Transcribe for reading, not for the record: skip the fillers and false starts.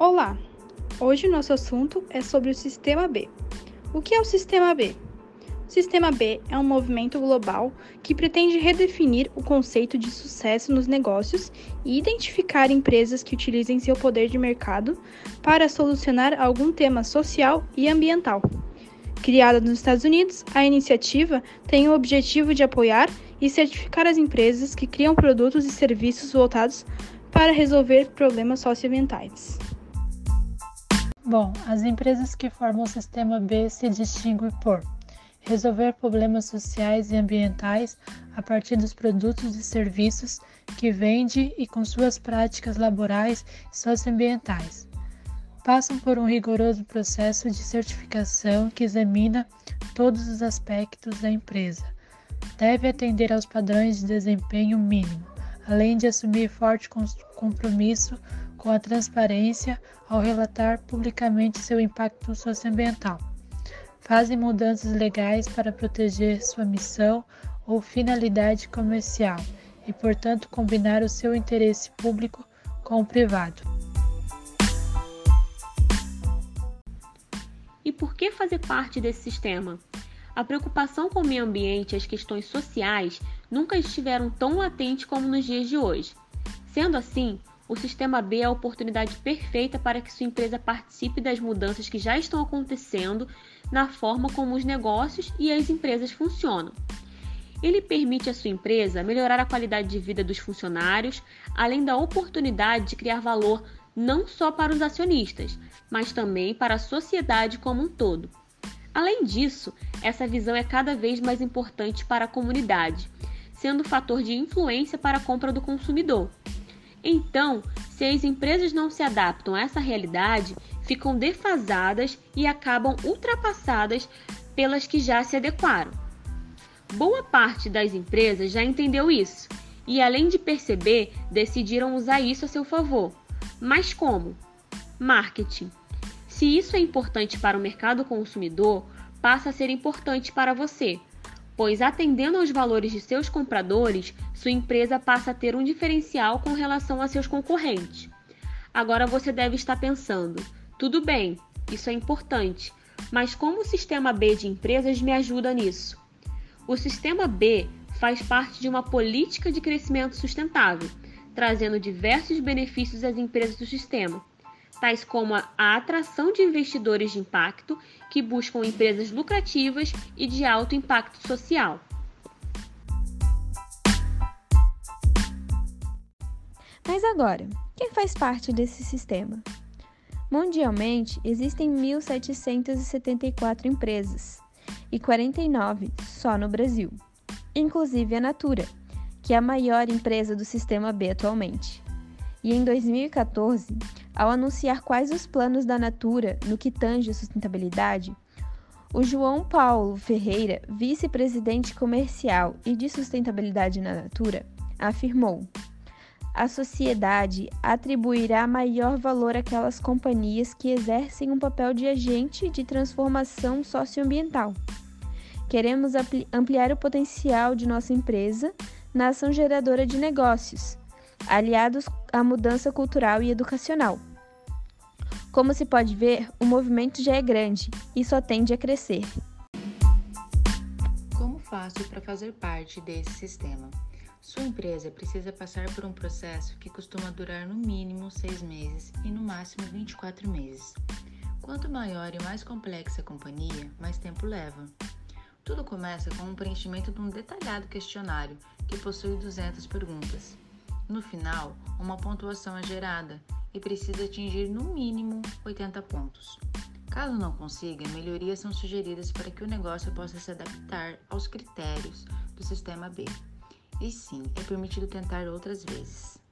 Olá! Hoje o nosso assunto é sobre o Sistema B. O que é o Sistema B? O Sistema B é um movimento global que pretende redefinir o conceito de sucesso nos negócios e identificar empresas que utilizem seu poder de mercado para solucionar algum tema social e ambiental. Criada nos Estados Unidos, a iniciativa tem o objetivo de apoiar e certificar as empresas que criam produtos e serviços voltados para resolver problemas socioambientais. Bom, as empresas que formam o Sistema B se distinguem por resolver problemas sociais e ambientais a partir dos produtos e serviços que vende e com suas práticas laborais e socioambientais. Passam por um rigoroso processo de certificação que examina todos os aspectos da empresa. Deve atender aos padrões de desempenho mínimo, além de assumir forte compromisso com a transparência ao relatar publicamente seu impacto socioambiental. Fazem mudanças legais para proteger sua missão ou finalidade comercial e, portanto, combinar o seu interesse público com o privado. E por que fazer parte desse sistema? A preocupação com o meio ambiente e as questões sociais nunca estiveram tão latentes como nos dias de hoje. Sendo assim, o Sistema B é a oportunidade perfeita para que sua empresa participe das mudanças que já estão acontecendo na forma como os negócios e as empresas funcionam. Ele permite à sua empresa melhorar a qualidade de vida dos funcionários, além da oportunidade de criar valor não só para os acionistas, mas também para a sociedade como um todo. Além disso, essa visão é cada vez mais importante para a comunidade, sendo fator de influência para a compra do consumidor. Então, se as empresas não se adaptam a essa realidade, ficam defasadas e acabam ultrapassadas pelas que já se adequaram. Boa parte das empresas já entendeu isso e, além de perceber, decidiram usar isso a seu favor. Mas como? Marketing. Se isso é importante para o mercado consumidor, passa a ser importante para você, pois atendendo aos valores de seus compradores, sua empresa passa a ter um diferencial com relação a seus concorrentes. Agora você deve estar pensando, tudo bem, isso é importante, mas como o Sistema B de empresas me ajuda nisso? O Sistema B faz parte de uma política de crescimento sustentável, trazendo diversos benefícios às empresas do sistema, tais como a atração de investidores de impacto que buscam empresas lucrativas e de alto impacto social. Mas agora, quem faz parte desse sistema? Mundialmente, existem 1.774 empresas e 49 só no Brasil, inclusive a Natura, que é a maior empresa do Sistema B atualmente. E em 2014, ao anunciar quais os planos da Natura no que tange a sustentabilidade, o João Paulo Ferreira, vice-presidente comercial e de sustentabilidade na Natura, afirmou: a sociedade atribuirá maior valor àquelas companhias que exercem um papel de agente de transformação socioambiental. Queremos ampliar o potencial de nossa empresa na ação geradora de negócios, aliados à mudança cultural e educacional. Como se pode ver, o movimento já é grande e só tende a crescer. Como faço para fazer parte desse sistema? Sua empresa precisa passar por um processo que costuma durar no mínimo 6 meses e no máximo 24 meses. Quanto maior e mais complexa a companhia, mais tempo leva. Tudo começa com o preenchimento de um detalhado questionário, que possui 200 perguntas. No final, uma pontuação é gerada e precisa atingir no mínimo 80 pontos. Caso não consiga, melhorias são sugeridas para que o negócio possa se adaptar aos critérios do Sistema B. E sim, é permitido tentar outras vezes.